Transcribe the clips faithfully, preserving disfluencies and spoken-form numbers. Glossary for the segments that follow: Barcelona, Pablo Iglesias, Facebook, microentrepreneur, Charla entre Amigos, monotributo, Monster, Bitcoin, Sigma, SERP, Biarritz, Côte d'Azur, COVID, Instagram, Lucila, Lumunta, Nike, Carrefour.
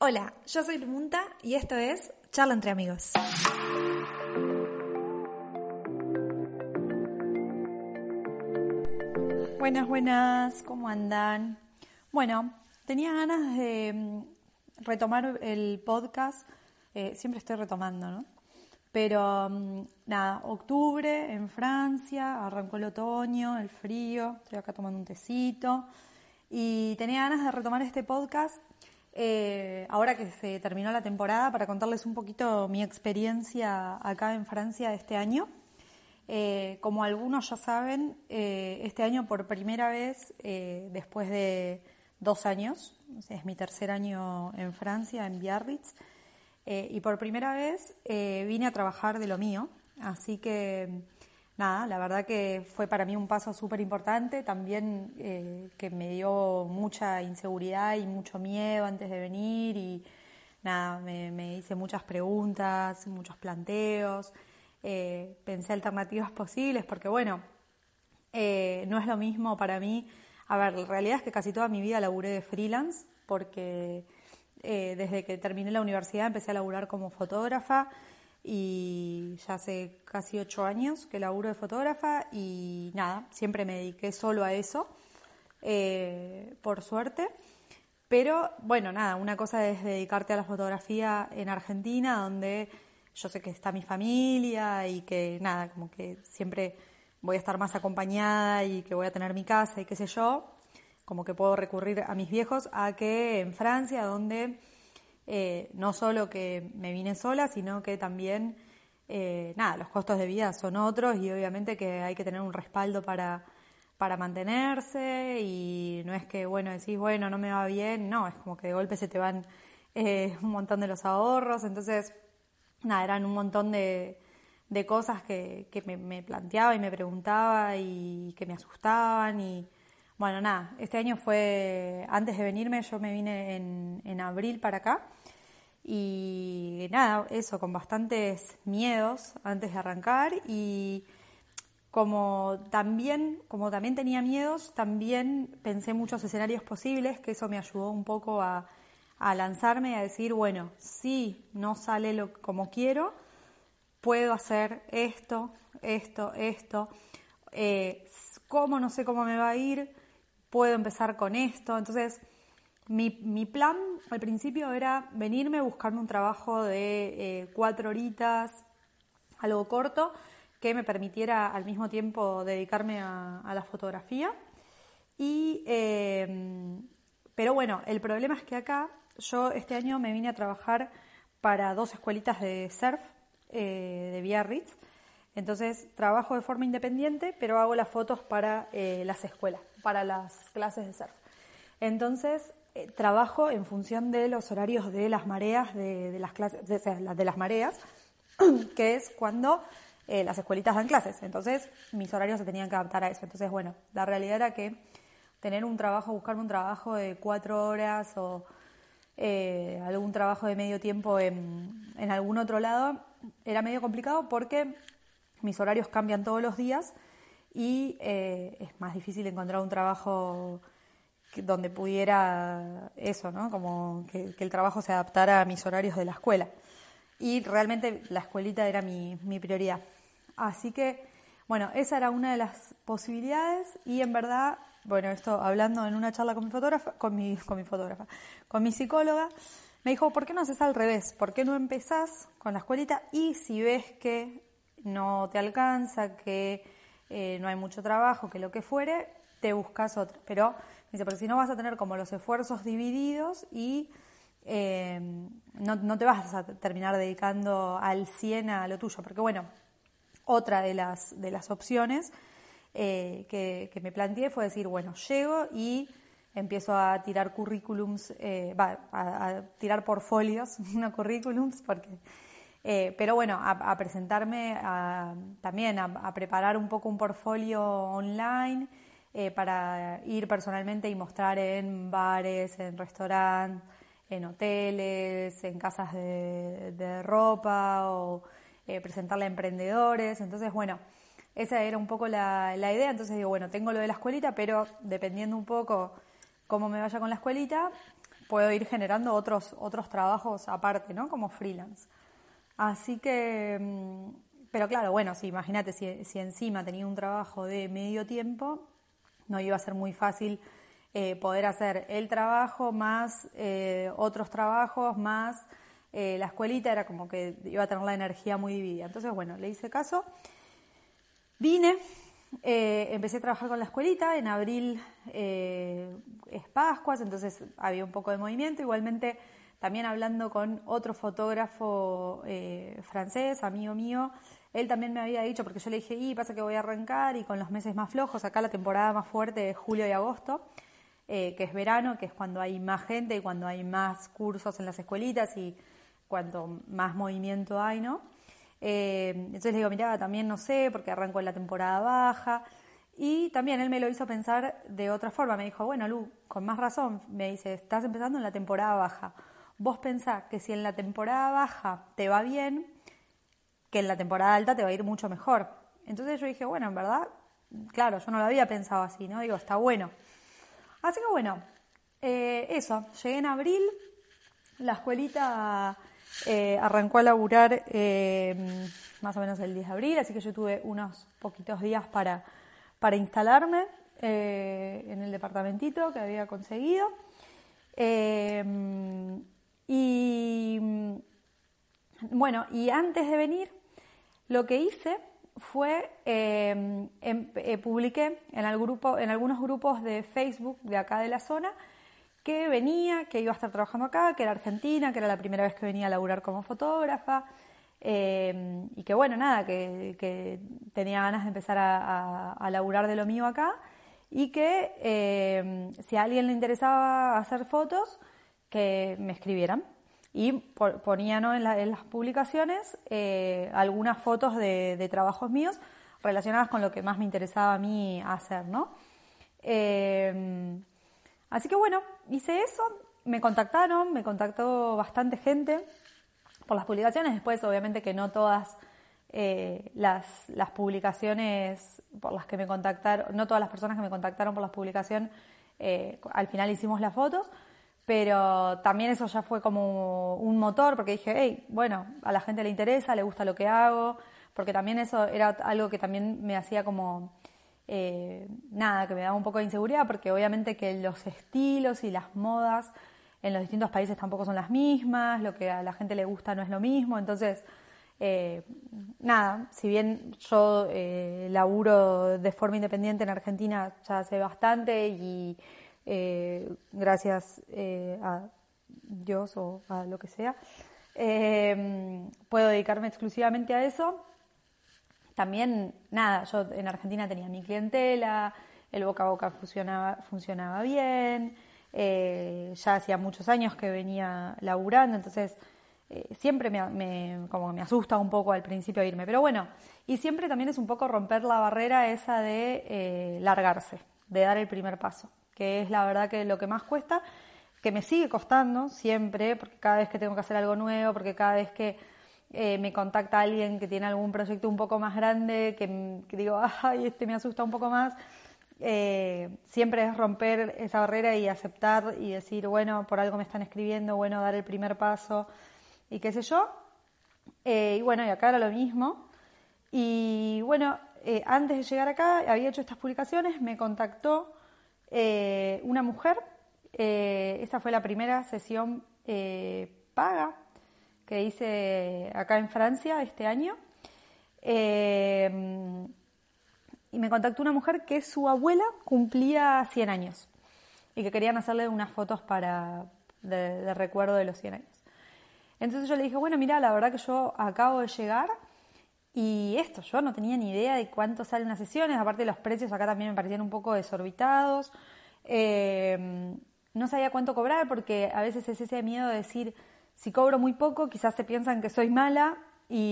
Hola, yo soy Lumunta y esto es Charla entre Amigos. Buenas, buenas, ¿cómo andan? Bueno, tenía ganas de retomar el podcast, eh, siempre estoy retomando, ¿no? Pero nada, octubre en Francia, arrancó el otoño, el frío, estoy acá tomando un tecito y tenía ganas de retomar este podcast. Eh, ahora que se terminó la temporada, para contarles un poquito mi experiencia acá en Francia este año. Eh, como algunos ya saben, eh, este año por primera vez, eh, después de dos años, es mi tercer año en Francia, en Biarritz, eh, y por primera vez eh, vine a trabajar de lo mío. Así que, nada, la verdad que fue para mí un paso súper importante, también eh, que me dio mucha inseguridad y mucho miedo antes de venir y nada, me, me hice muchas preguntas, muchos planteos, eh, pensé alternativas posibles porque bueno, eh, no es lo mismo para mí. A ver, la realidad es que casi toda mi vida laburé de freelance porque eh, desde que terminé la universidad empecé a laburar como fotógrafa. Y ya hace casi ocho años que laburo de fotógrafa y nada, siempre me dediqué solo a eso, eh, por suerte. Pero bueno, nada, una cosa es dedicarte a la fotografía en Argentina, donde yo sé que está mi familia y que nada, como que siempre voy a estar más acompañada y que voy a tener mi casa y qué sé yo, como que puedo recurrir a mis viejos, a que en Francia, donde... Eh, no solo que me vine sola, sino que también, eh, nada, los costos de vida son otros y obviamente que hay que tener un respaldo para, para mantenerse y no es que, bueno, decís, bueno, no me va bien, no, es como que de golpe se te van eh, un montón de los ahorros, entonces, nada, eran un montón de, de cosas que, que me, me planteaba y me preguntaba y que me asustaban y... Bueno, nada, este año fue, antes de venirme, yo me vine en, en abril para acá y nada, eso, con bastantes miedos antes de arrancar y como también, como también tenía miedos, también pensé muchos escenarios posibles, que eso me ayudó un poco a, a lanzarme y a decir, bueno, si no sale lo, como quiero, puedo hacer esto, esto, esto, eh, cómo, no sé cómo me va a ir, puedo empezar con esto. Entonces, mi, mi plan al principio era venirme, buscarme un trabajo de eh, cuatro horitas, algo corto, que me permitiera al mismo tiempo dedicarme a, a la fotografía. Y, eh, pero bueno, el problema es que acá, yo este año me vine a trabajar para dos escuelitas de surf eh, de Biarritz. Entonces, trabajo de forma independiente, pero hago las fotos para eh, las escuelas, para las clases de surf. Entonces, eh, trabajo en función de los horarios de las mareas, de, de las clases, de, de las mareas, que es cuando eh, las escuelitas dan clases. Entonces, mis horarios se tenían que adaptar a eso. Entonces, bueno, la realidad era que tener un trabajo, buscarme un trabajo de cuatro horas o eh, algún trabajo de medio tiempo en, en algún otro lado, era medio complicado porque... Mis horarios cambian todos los días y eh, es más difícil encontrar un trabajo que, donde pudiera eso, ¿no? Como que, que el trabajo se adaptara a mis horarios de la escuela. Y realmente la escuelita era mi, mi prioridad. Así que, bueno, esa era una de las posibilidades y en verdad, bueno, esto hablando en una charla con mi fotógrafa, con mi, con mi fotógrafa, con mi psicóloga, me dijo, ¿por qué no haces al revés? ¿Por qué no empezás con la escuelita y si ves que... no te alcanza, que eh, no hay mucho trabajo, que lo que fuere, te buscas otro. Pero, dice, porque si no vas a tener como los esfuerzos divididos y eh, no, no te vas a terminar dedicando al cien a lo tuyo. Porque, bueno, otra de las, de las opciones eh, que, que me planteé fue decir, bueno, llego y empiezo a tirar currículums, eh, va, a, a tirar portfolios, no currículums, porque... Eh, pero bueno, a, a presentarme a, también, a, a preparar un poco un portfolio online eh, para ir personalmente y mostrar en bares, en restaurantes, en hoteles, en casas de, de ropa o eh, presentarle a emprendedores. Entonces, bueno, esa era un poco la, la idea. Entonces digo, bueno, tengo lo de la escuelita, pero dependiendo un poco cómo me vaya con la escuelita, puedo ir generando otros, otros trabajos aparte, ¿no? Como freelance. Así que, pero claro, bueno, sí, imagínate, si, si encima tenía un trabajo de medio tiempo, no iba a ser muy fácil eh, poder hacer el trabajo más eh, otros trabajos, más eh, la escuelita, era como que iba a tener la energía muy dividida. Entonces, bueno, le hice caso, vine, eh, empecé a trabajar con la escuelita, en abril eh, es Pascuas, entonces había un poco de movimiento. Igualmente, también hablando con otro fotógrafo eh, francés, amigo mío, él también me había dicho, porque yo le dije, y pasa que voy a arrancar, y con los meses más flojos, acá la temporada más fuerte es julio y agosto, eh, que es verano, que es cuando hay más gente y cuando hay más cursos en las escuelitas y cuanto más movimiento hay, ¿no? Eh, entonces le digo, mirá, también no sé, porque arranco en la temporada baja. Y también él me lo hizo pensar de otra forma, me dijo, bueno, Lu, con más razón, me dice, estás empezando en la temporada baja. Vos pensás que si en la temporada baja te va bien, que en la temporada alta te va a ir mucho mejor. Entonces yo dije, bueno, en verdad, claro, yo no lo había pensado así, ¿no? Digo, está bueno. Así que bueno, eh, eso, llegué en abril, la escuelita eh, arrancó a laburar eh, más o menos el diez de abril, así que yo tuve unos poquitos días para, para instalarme eh, en el departamentito que había conseguido. Eh, Y bueno, y antes de venir, lo que hice fue, eh, em, eh, publiqué en, el grupo, en algunos grupos de Facebook de acá de la zona que venía, que iba a estar trabajando acá, que era argentina, que era la primera vez que venía a laburar como fotógrafa, eh, y que bueno, nada, que, que tenía ganas de empezar a, a, a laburar de lo mío acá, y que eh, si a alguien le interesaba hacer fotos, que me escribieran, y ponían, ¿no?, en, la, en las publicaciones eh, algunas fotos de, de trabajos míos relacionadas con lo que más me interesaba a mí hacer, ¿no? Eh, así que bueno, hice eso, me contactaron, me contactó bastante gente por las publicaciones. Después, obviamente que no todas eh, las, las publicaciones por las que me contactaron, no todas las personas que me contactaron por las publicaciones, eh, al final hicimos las fotos, pero también eso ya fue como un motor, porque dije, hey, bueno, a la gente le interesa, le gusta lo que hago, porque también eso era algo que también me hacía como, eh, nada, que me daba un poco de inseguridad, porque obviamente que los estilos y las modas en los distintos países tampoco son las mismas, lo que a la gente le gusta no es lo mismo. Entonces, eh, nada, si bien yo eh, laburo de forma independiente en Argentina ya hace bastante, y Eh, gracias eh, a Dios o a lo que sea, eh, puedo dedicarme exclusivamente a eso. También, nada, yo en Argentina tenía mi clientela, el boca a boca funcionaba, funcionaba bien, eh, ya hacía muchos años que venía laburando, entonces eh, siempre me, me, como me asusta un poco al principio irme, pero bueno, y siempre también es un poco romper la barrera esa de eh, largarse, de dar el primer paso, que es la verdad que lo que más cuesta, que me sigue costando siempre, porque cada vez que tengo que hacer algo nuevo, porque cada vez que eh, me contacta alguien que tiene algún proyecto un poco más grande, que, que digo, ay, este me asusta un poco más, eh, siempre es romper esa barrera y aceptar y decir, bueno, por algo me están escribiendo, bueno, dar el primer paso y qué sé yo. Eh, y bueno, y acá era lo mismo. Y bueno, eh, antes de llegar acá había hecho estas publicaciones, me contactó Eh, una mujer, eh, esa fue la primera sesión eh, paga que hice acá en Francia este año, eh, y me contactó una mujer que su abuela cumplía cien años y que querían hacerle unas fotos para de, de recuerdo de los cien años. Entonces yo le dije, bueno, mira, la verdad que yo acabo de llegar y esto, yo no tenía ni idea de cuánto salen las sesiones, aparte los precios acá también me parecían un poco desorbitados, eh, no sabía cuánto cobrar, porque a veces es ese miedo de decir, si cobro muy poco quizás se piensan que soy mala y,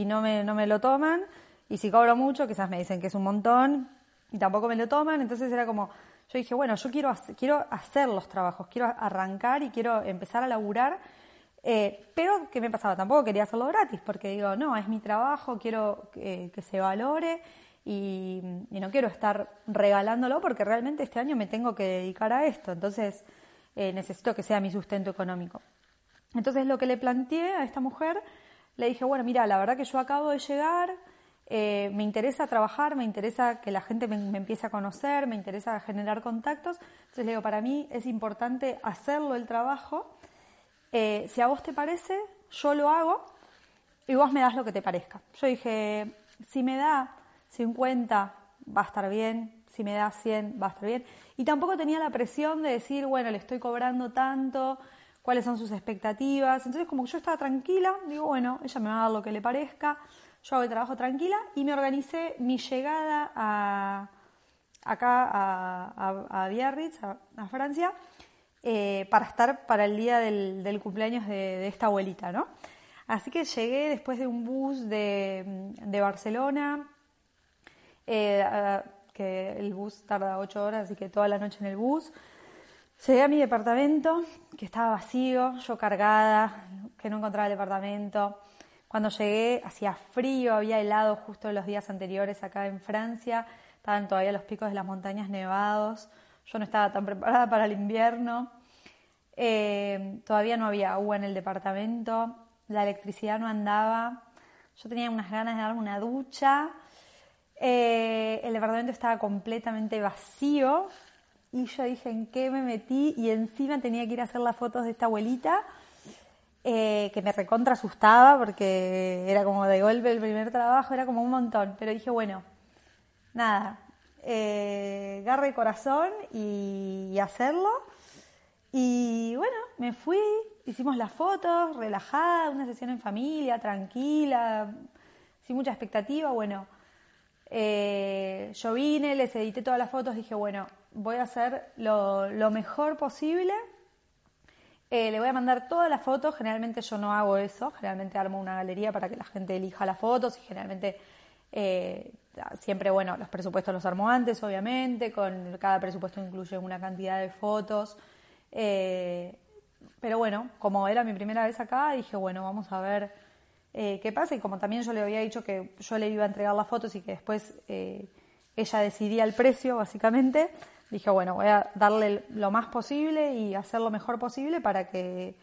y no, me, no me lo toman, y si cobro mucho quizás me dicen que es un montón y tampoco me lo toman. Entonces era como, yo dije, bueno, yo quiero, quiero hacer los trabajos, quiero arrancar y quiero empezar a laburar. Eh, pero, ¿qué me pasaba? Tampoco quería hacerlo gratis, porque digo, no, es mi trabajo, quiero que, que se valore y, y no quiero estar regalándolo, porque realmente este año me tengo que dedicar a esto. Entonces, eh, necesito que sea mi sustento económico. Entonces lo que le planteé a esta mujer, le dije, bueno, mira, la verdad que yo acabo de llegar, eh, me interesa trabajar, me interesa que la gente me, me empiece a conocer, me interesa generar contactos, entonces le digo, para mí es importante hacerlo el trabajo, eh, si a vos te parece, yo lo hago y vos me das lo que te parezca. Yo dije, si me da cincuenta va a estar bien, si me da cien va a estar bien, y tampoco tenía la presión de decir, bueno, le estoy cobrando tanto, cuáles son sus expectativas. Entonces, como que yo estaba tranquila, digo, bueno, ella me va a dar lo que le parezca, yo hago el trabajo tranquila, y me organicé mi llegada a, acá a, a, a Biarritz, a, a Francia, eh, para estar para el día del, del cumpleaños de, de esta abuelita, ¿no? Así que llegué después de un bus de, de Barcelona, eh, a, que el bus tarda ocho horas, así que toda la noche en el bus. Llegué a mi departamento, que estaba vacío, yo cargada, que no encontraba el departamento. Cuando llegué hacía frío, había helado justo los días anteriores acá en Francia, estaban todavía los picos de las montañas nevados, yo no estaba tan preparada para el invierno, eh, todavía no había agua en el departamento, la electricidad no andaba, yo tenía unas ganas de darme una ducha, eh, el departamento estaba completamente vacío. Y yo dije, ¿en qué me metí? Y encima tenía que ir a hacer las fotos de esta abuelita, eh, que me recontra asustaba porque era como de golpe el primer trabajo, era como un montón. Pero dije, bueno, nada, eh, agarré el corazón y, y hacerlo. Y bueno, me fui, hicimos las fotos, relajada, una sesión en familia, tranquila, sin mucha expectativa. Bueno, eh, yo vine, les edité todas las fotos, dije, bueno, voy a hacer lo, lo mejor posible, eh, le voy a mandar todas las fotos. Generalmente yo no hago eso, generalmente armo una galería para que la gente elija las fotos y generalmente eh, siempre, bueno, los presupuestos los armo antes, obviamente, con cada presupuesto incluye una cantidad de fotos, eh, pero bueno, como era mi primera vez acá, dije, bueno, vamos a ver eh, qué pasa, y como también yo le había dicho que yo le iba a entregar las fotos y que después eh, ella decidía el precio, básicamente. Dije, bueno, voy a darle lo más posible y hacer lo mejor posible para que,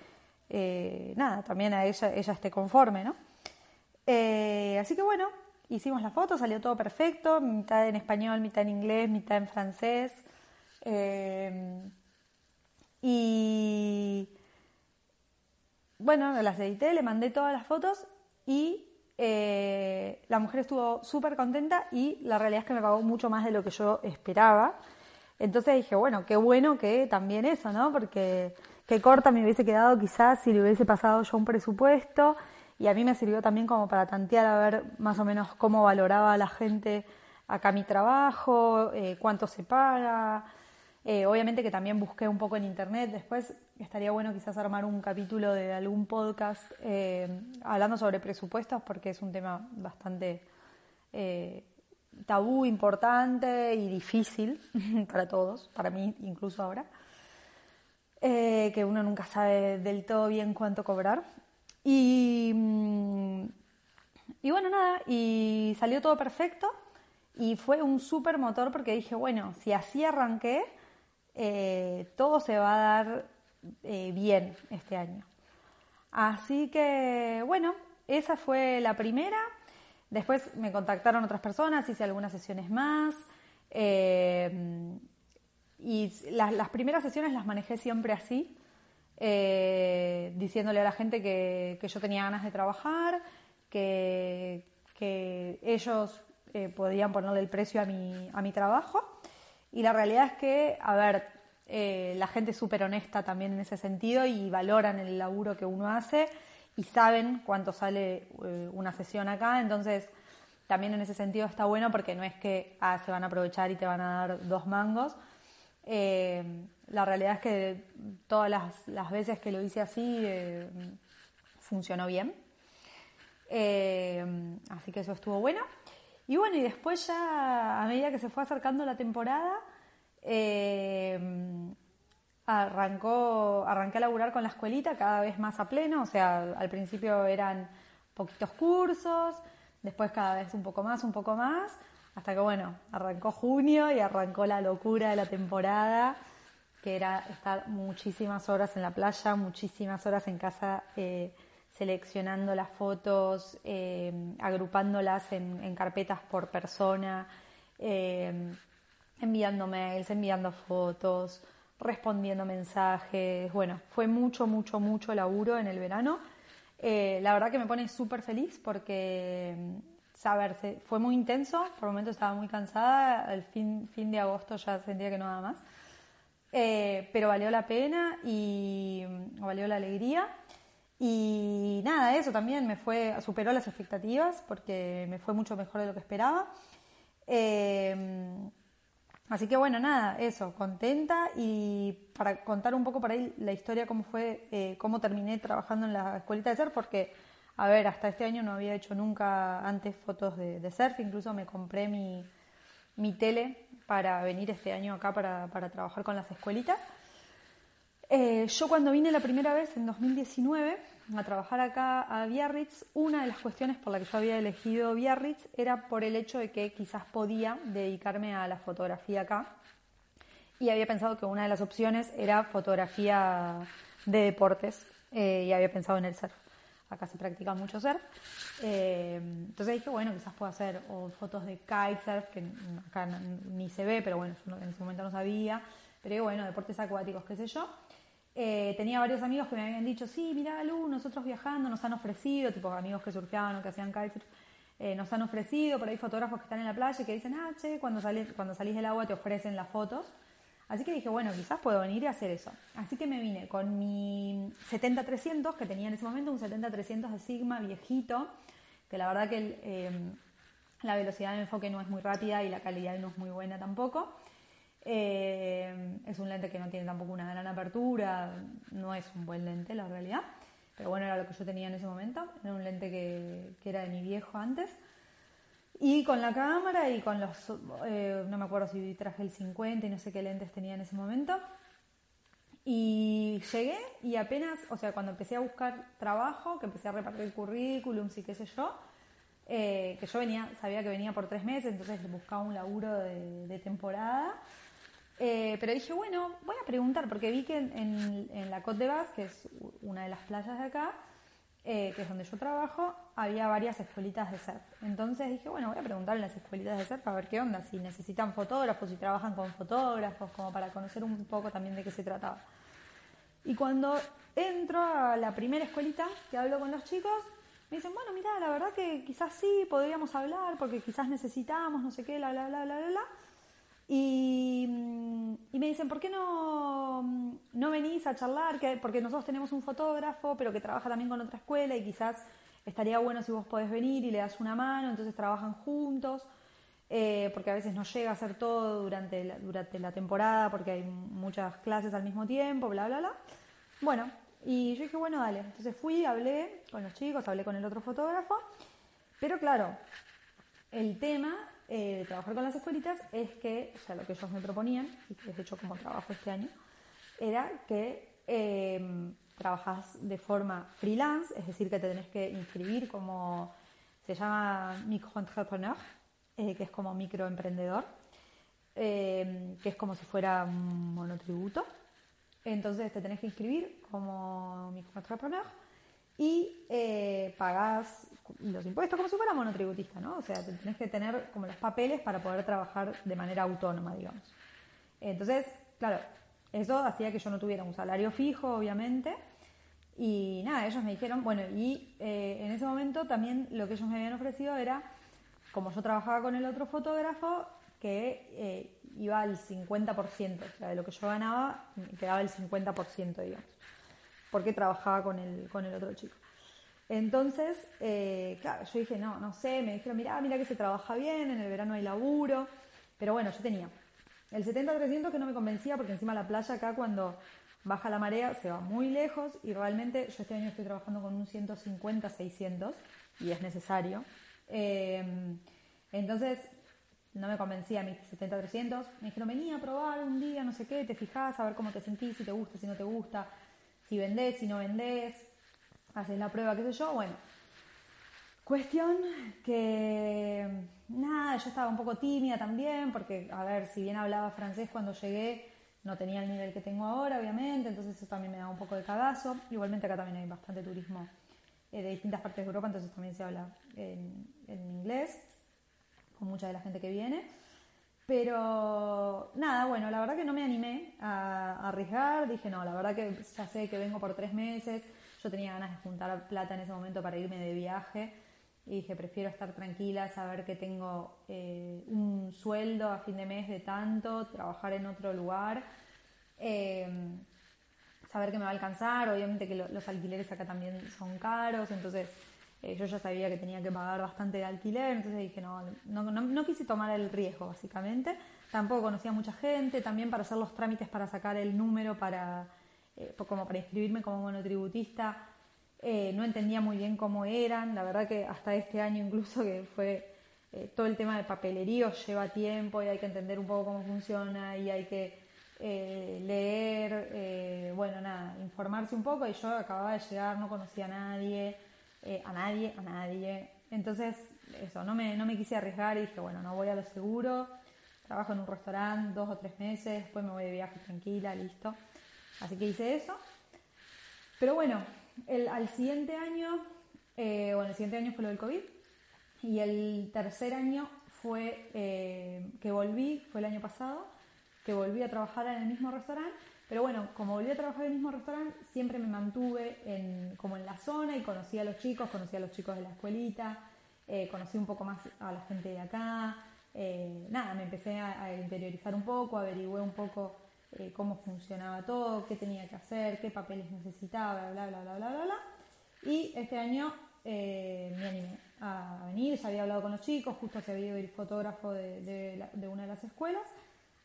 eh, nada, también a ella, ella esté conforme, ¿no? Eh, así que, bueno, hicimos la foto, salió todo perfecto, mitad en español, mitad en inglés, mitad en francés. Eh, y, bueno, las edité, le mandé todas las fotos y... Eh, la mujer estuvo súper contenta y la realidad es que me pagó mucho más de lo que yo esperaba. Entonces dije, bueno, qué bueno que también eso, ¿no? Porque qué corta me hubiese quedado quizás si le hubiese pasado yo un presupuesto, y a mí me sirvió también como para tantear a ver más o menos cómo valoraba la gente acá mi trabajo, eh, cuánto se paga. Eh, obviamente que también busqué un poco en internet, después estaría bueno quizás armar un capítulo de algún podcast eh, hablando sobre presupuestos, porque es un tema bastante eh, tabú, importante y difícil para todos, para mí incluso ahora, eh, que uno nunca sabe del todo bien cuánto cobrar. Y, y bueno, nada, y salió todo perfecto y fue un súper motor porque dije, bueno, si así arranqué, Eh, todo se va a dar eh, bien este año. Así que, bueno, esa fue la primera. Después me contactaron otras personas, hice algunas sesiones más. Eh, y las, las primeras sesiones las manejé siempre así, eh, diciéndole a la gente que, que yo tenía ganas de trabajar, que, que ellos eh, podían ponerle el precio a mi, a mi trabajo. Y la realidad es que, a ver, eh, la gente es súper honesta también en ese sentido y valoran el laburo que uno hace y saben cuánto sale eh, una sesión acá. Entonces, también en ese sentido está bueno porque no es que ah, se van a aprovechar y te van a dar dos mangos. Eh, la realidad es que todas las, las veces que lo hice así eh, funcionó bien. Eh, así que eso estuvo bueno. Y bueno, y después ya a medida que se fue acercando la temporada, eh, arrancó, arranqué a laburar con la escuelita cada vez más a pleno. O sea, al principio eran poquitos cursos, después cada vez un poco más, un poco más, hasta que bueno, arrancó junio y arrancó la locura de la temporada, que era estar muchísimas horas en la playa, muchísimas horas en casa, eh, seleccionando las fotos, eh, agrupándolas en, en carpetas por persona, eh, enviando mails, enviando fotos, respondiendo mensajes. Bueno, fue mucho, mucho, mucho laburo en el verano. Eh, la verdad que me pone súper feliz porque, saber, fue muy intenso, por momentos estaba muy cansada, al fin, fin de agosto ya sentía que no daba más, eh, pero valió la pena y valió la alegría. Y nada, eso también me fue, superó las expectativas porque me fue mucho mejor de lo que esperaba. Eh, Así que bueno, nada, eso, contenta. Y para contar un poco por ahí la historia, cómo fue, eh, cómo terminé trabajando en la escuelita de SERP, porque, a ver, hasta este año no había hecho nunca antes fotos de, de surf, incluso me compré mi, mi tele para venir este año acá para, para trabajar con las escuelitas. Eh, yo cuando vine la primera vez, en dos mil diecinueve, a trabajar acá a Biarritz, una de las cuestiones por la que yo había elegido Biarritz era por el hecho de que quizás podía dedicarme a la fotografía acá, y había pensado que una de las opciones era fotografía de deportes, eh, y había pensado en el surf. Acá se practica mucho surf, eh, entonces dije, bueno, quizás puedo hacer o fotos de kitesurf, que acá ni se ve, pero bueno, yo en ese momento no sabía, pero bueno, deportes acuáticos, qué sé yo. Eh, tenía varios amigos que me habían dicho, sí, mirá, Lu, nosotros viajando nos han ofrecido, tipo amigos que surfeaban o que hacían kitesurf, eh, nos han ofrecido, por ahí fotógrafos que están en la playa y que dicen, ah, che, cuando salís, cuando salís del agua te ofrecen las fotos. Así que dije, bueno, quizás puedo venir y hacer eso. Así que me vine con mi setenta trescientos, que tenía en ese momento, un setenta trescientos de Sigma viejito, que la verdad que el, eh, la velocidad de enfoque no es muy rápida y la calidad no es muy buena tampoco. Eh, es un lente que no tiene tampoco una gran apertura, no es un buen lente la realidad, pero bueno, era lo que yo tenía en ese momento, era un lente que, que era de mi viejo antes, y con la cámara y con los, eh, no me acuerdo si traje el cincuenta y no sé qué lentes tenía en ese momento, y llegué y apenas, o sea, cuando empecé a buscar trabajo, que empecé a repartir currículums y qué sé yo, eh, que yo venía, sabía que venía por tres meses, entonces buscaba un laburo de, de temporada. Eh, pero dije, bueno, voy a preguntar, porque vi que en, en, en la Côte d'Azur, que es una de las playas de acá, eh, que es donde yo trabajo, había varias escuelitas de surf. Entonces dije, bueno, voy a preguntar en las escuelitas de surf a ver qué onda, si necesitan fotógrafos, si trabajan con fotógrafos, como para conocer un poco también de qué se trataba. Y cuando entro a la primera escuelita, que hablo con los chicos, me dicen, bueno, mirá, la verdad que quizás sí, podríamos hablar, porque quizás necesitamos, no sé qué, bla, bla, bla, bla, bla, bla. Y, y me dicen, ¿por qué no, no venís a charlar? Que, porque nosotros tenemos un fotógrafo, pero que trabaja también con otra escuela y quizás estaría bueno si vos podés venir y le das una mano, entonces trabajan juntos, eh, porque a veces no llega a hacer todo durante la, durante la temporada porque hay muchas clases al mismo tiempo, bla, bla, bla. Bueno, y yo dije, bueno, dale. Entonces fui, hablé con los chicos, hablé con el otro fotógrafo, pero claro, el tema... Eh, de trabajar con las escuelitas es que, o sea, lo que ellos me proponían, y que de hecho como trabajo este año, era que eh, trabajás de forma freelance, es decir, que te tenés que inscribir como, se llama microentrepreneur, eh, que es como microemprendedor, eh, que es como si fuera un monotributo. Entonces te tenés que inscribir como microentrepreneur y eh, pagás los impuestos como si fuera monotributista, ¿no? O sea, tenés que tener como los papeles para poder trabajar de manera autónoma, digamos. Entonces, claro, eso hacía que yo no tuviera un salario fijo, obviamente. Y nada, ellos me dijeron, bueno, y eh, en ese momento también lo que ellos me habían ofrecido era, como yo trabajaba con el otro fotógrafo, que eh, iba al cincuenta por ciento, o sea, de lo que yo ganaba quedaba el cincuenta por ciento, digamos, porque trabajaba con el, con el otro chico. Entonces, eh, claro, yo dije, no, no sé, me dijeron, mirá, mirá que se trabaja bien, en el verano hay laburo, pero bueno, yo tenía el setenta trescientos que no me convencía porque encima la playa acá cuando baja la marea se va muy lejos y realmente yo este año estoy trabajando con un ciento cincuenta seiscientos y es necesario. Eh, entonces, no me convencía mi setenta trescientos, me dijeron, vení a probar un día, no sé qué, te fijás, a ver cómo te sentís, si te gusta, si no te gusta, si vendés, si no vendés, haces la prueba, qué sé yo, bueno. Cuestión que, nada, yo estaba un poco tímida también, porque, a ver, si bien hablaba francés cuando llegué, No tenía el nivel que tengo ahora, obviamente, entonces eso también me da un poco de cagazo. Igualmente acá también hay bastante turismo eh, de distintas partes de Europa, entonces también se habla en, en inglés con mucha de la gente que viene. Pero nada, bueno, la verdad que no me animé a, a arriesgar. Dije, no, la verdad que ya sé que vengo por tres meses. Yo tenía ganas de juntar plata en ese momento para irme de viaje. Y dije, prefiero estar tranquila, saber que tengo eh, un sueldo a fin de mes de tanto, trabajar en otro lugar, eh, saber que me va a alcanzar. Obviamente que lo, los alquileres acá también son caros, entonces eh, yo ya sabía que tenía que pagar bastante de alquiler, entonces dije, no no, no, no quise tomar el riesgo, básicamente. Tampoco conocía a mucha gente, también para hacer los trámites para sacar el número, para eh, como para inscribirme como monotributista. Eh, no entendía muy bien cómo eran, la verdad que hasta este año incluso que fue eh, todo el tema de papelerío lleva tiempo y hay que entender un poco cómo funciona y hay que eh, leer, eh, bueno nada, informarse un poco, y yo acababa de llegar, no conocía a nadie, eh, a nadie, a nadie, entonces eso, no me, no me quise arriesgar y dije bueno, no, voy a lo seguro, trabajo en un restaurante dos o tres meses, después me voy de viaje tranquila, listo, así que hice eso, pero bueno. El, al siguiente año, eh, bueno, el siguiente año fue lo del COVID, y el tercer año fue eh, que volví, fue el año pasado, que volví a trabajar en el mismo restaurante, pero bueno, como volví a trabajar en el mismo restaurante, siempre me mantuve en, como en la zona y conocí a los chicos, conocí a los chicos de la escuelita, eh, conocí un poco más a la gente de acá, eh, nada, me empecé a, a interiorizar un poco, averigüé un poco Eh, cómo funcionaba todo, qué tenía que hacer, qué papeles necesitaba, bla, bla, bla, bla, bla, bla. Y este año eh, me animé a venir, ya había hablado con los chicos, justo se había ido el fotógrafo de, de, la, de una de las escuelas,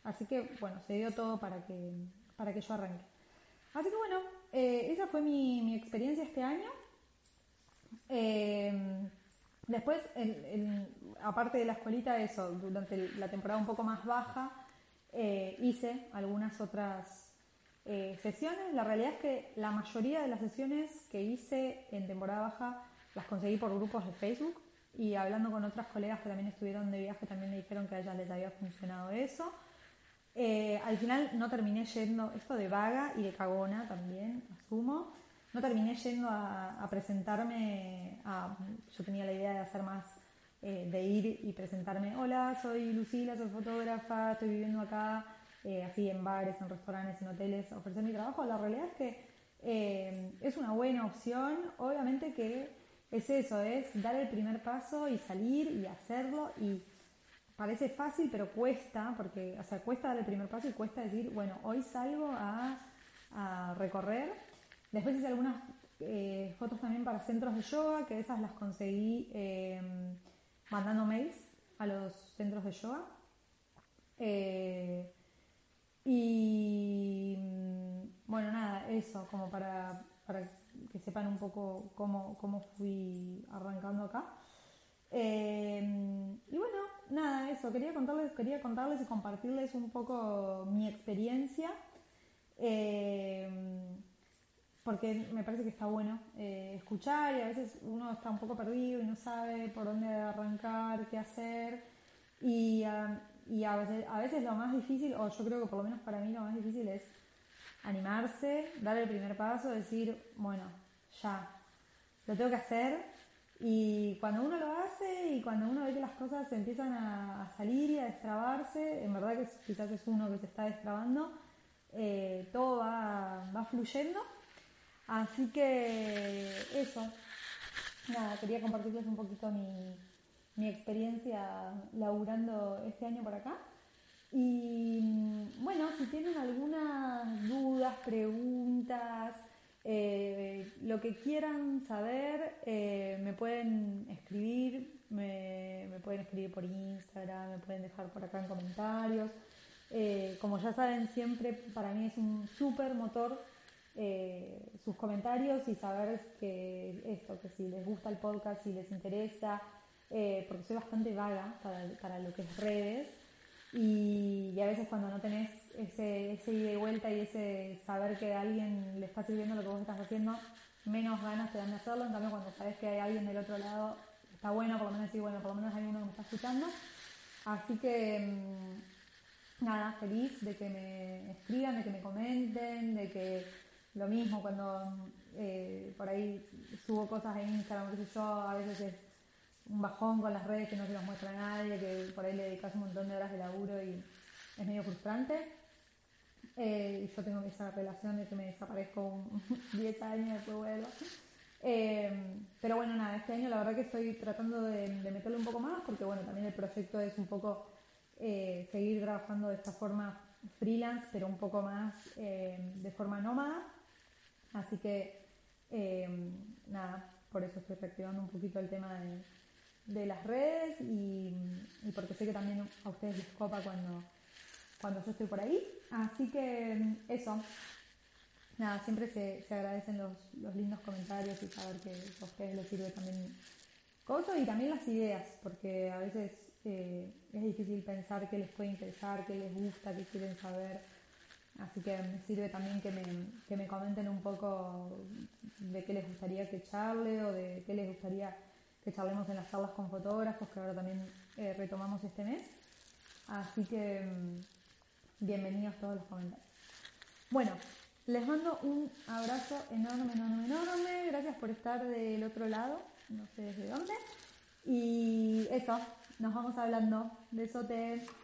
así que, bueno, se dio todo para que, para que yo arranque. Así que, bueno, eh, esa fue mi, mi experiencia este año. Eh, después, el, el, aparte de la escuelita, eso, durante la temporada un poco más baja, Eh, hice algunas otras eh, sesiones. La realidad es que la mayoría de las sesiones que hice en temporada baja las conseguí por grupos de Facebook, y hablando con otras colegas que también estuvieron de viaje también me dijeron que a ellas les había funcionado eso. Eh, al final no terminé yendo, esto de vaga y de cagona también, asumo, no terminé yendo a, a presentarme, a, yo tenía la idea de hacer más Eh, de ir y presentarme, hola, soy Lucila, soy fotógrafa, estoy viviendo acá, eh, así en bares, en restaurantes, en hoteles, ofrecer mi trabajo. La realidad es que eh, es una buena opción, obviamente que es eso, es dar el primer paso y salir y hacerlo, y parece fácil pero cuesta, porque, o sea, cuesta dar el primer paso y cuesta decir, bueno, hoy salgo a, a recorrer. Después hice algunas eh, fotos también para centros de yoga, que esas las conseguí eh, mandando mails a los centros de yoga. Eh, y bueno, nada, eso, como para, para que sepan un poco cómo, cómo fui arrancando acá. Eh, y bueno, nada, eso, quería contarles, quería contarles y compartirles un poco mi experiencia. Eh, porque me parece que está bueno eh, escuchar, y a veces uno está un poco perdido y no sabe por dónde arrancar, qué hacer, y, uh, y a, veces, a veces lo más difícil, o yo creo que por lo menos para mí lo más difícil es animarse, dar el primer paso, decir, bueno, ya, lo tengo que hacer, y cuando uno lo hace y cuando uno ve que las cosas empiezan a, a salir y a destrabarse, en verdad que quizás es uno que se está destrabando, eh, todo va, va fluyendo. Así que eso, nada, quería compartirles un poquito mi, mi experiencia laburando este año por acá. Y bueno, si tienen algunas dudas, preguntas, eh, lo que quieran saber, eh, me pueden escribir, me, me pueden escribir por Instagram, me pueden dejar por acá en comentarios. Eh, como ya saben, siempre para mí es un súper motor Eh, sus comentarios y saber que esto, que si les gusta el podcast, si les interesa, eh, porque soy bastante vaga para, para lo que es redes, y, y a veces cuando no tenés ese, ese ida y vuelta y ese saber que a alguien le está sirviendo lo que vos estás haciendo, menos ganas te dan de hacerlo. En cambio, cuando sabes que hay alguien del otro lado, está bueno por lo menos decir, bueno, por lo menos hay uno que me está escuchando. Así que nada, feliz de que me escriban, de que me comenten, de que lo mismo cuando eh, por ahí subo cosas en Instagram, que yo a veces es un bajón con las redes que no se los muestra a nadie, que por ahí le dedicas un montón de horas de laburo y es medio frustrante. Eh, y yo tengo esa relación de que me desaparezco un diez años y después vuelvo. Eh, pero bueno, nada, este año la verdad que estoy tratando de, de meterle un poco más, porque bueno, también el proyecto es un poco eh, seguir trabajando de esta forma freelance, pero un poco más eh, de forma nómada. Así que eh, nada, por eso estoy reactivando un poquito el tema de, de las redes y, y porque sé que también a ustedes les copa cuando, cuando yo estoy por ahí. Así que eso, nada, siempre se, se agradecen los, los lindos comentarios y saber que a ustedes les sirve también cosas y también las ideas, porque a veces eh, es difícil pensar qué les puede interesar, qué les gusta, qué quieren saber. Así que me sirve también que me, que me comenten un poco de qué les gustaría que charle o de qué les gustaría que charlemos en las charlas con fotógrafos, que ahora también eh, retomamos este mes. Así que bienvenidos todos los comentarios. Bueno, les mando un abrazo enorme, enorme, enorme. Gracias por estar del otro lado, no sé desde dónde. Y eso, nos vamos hablando. Besotes.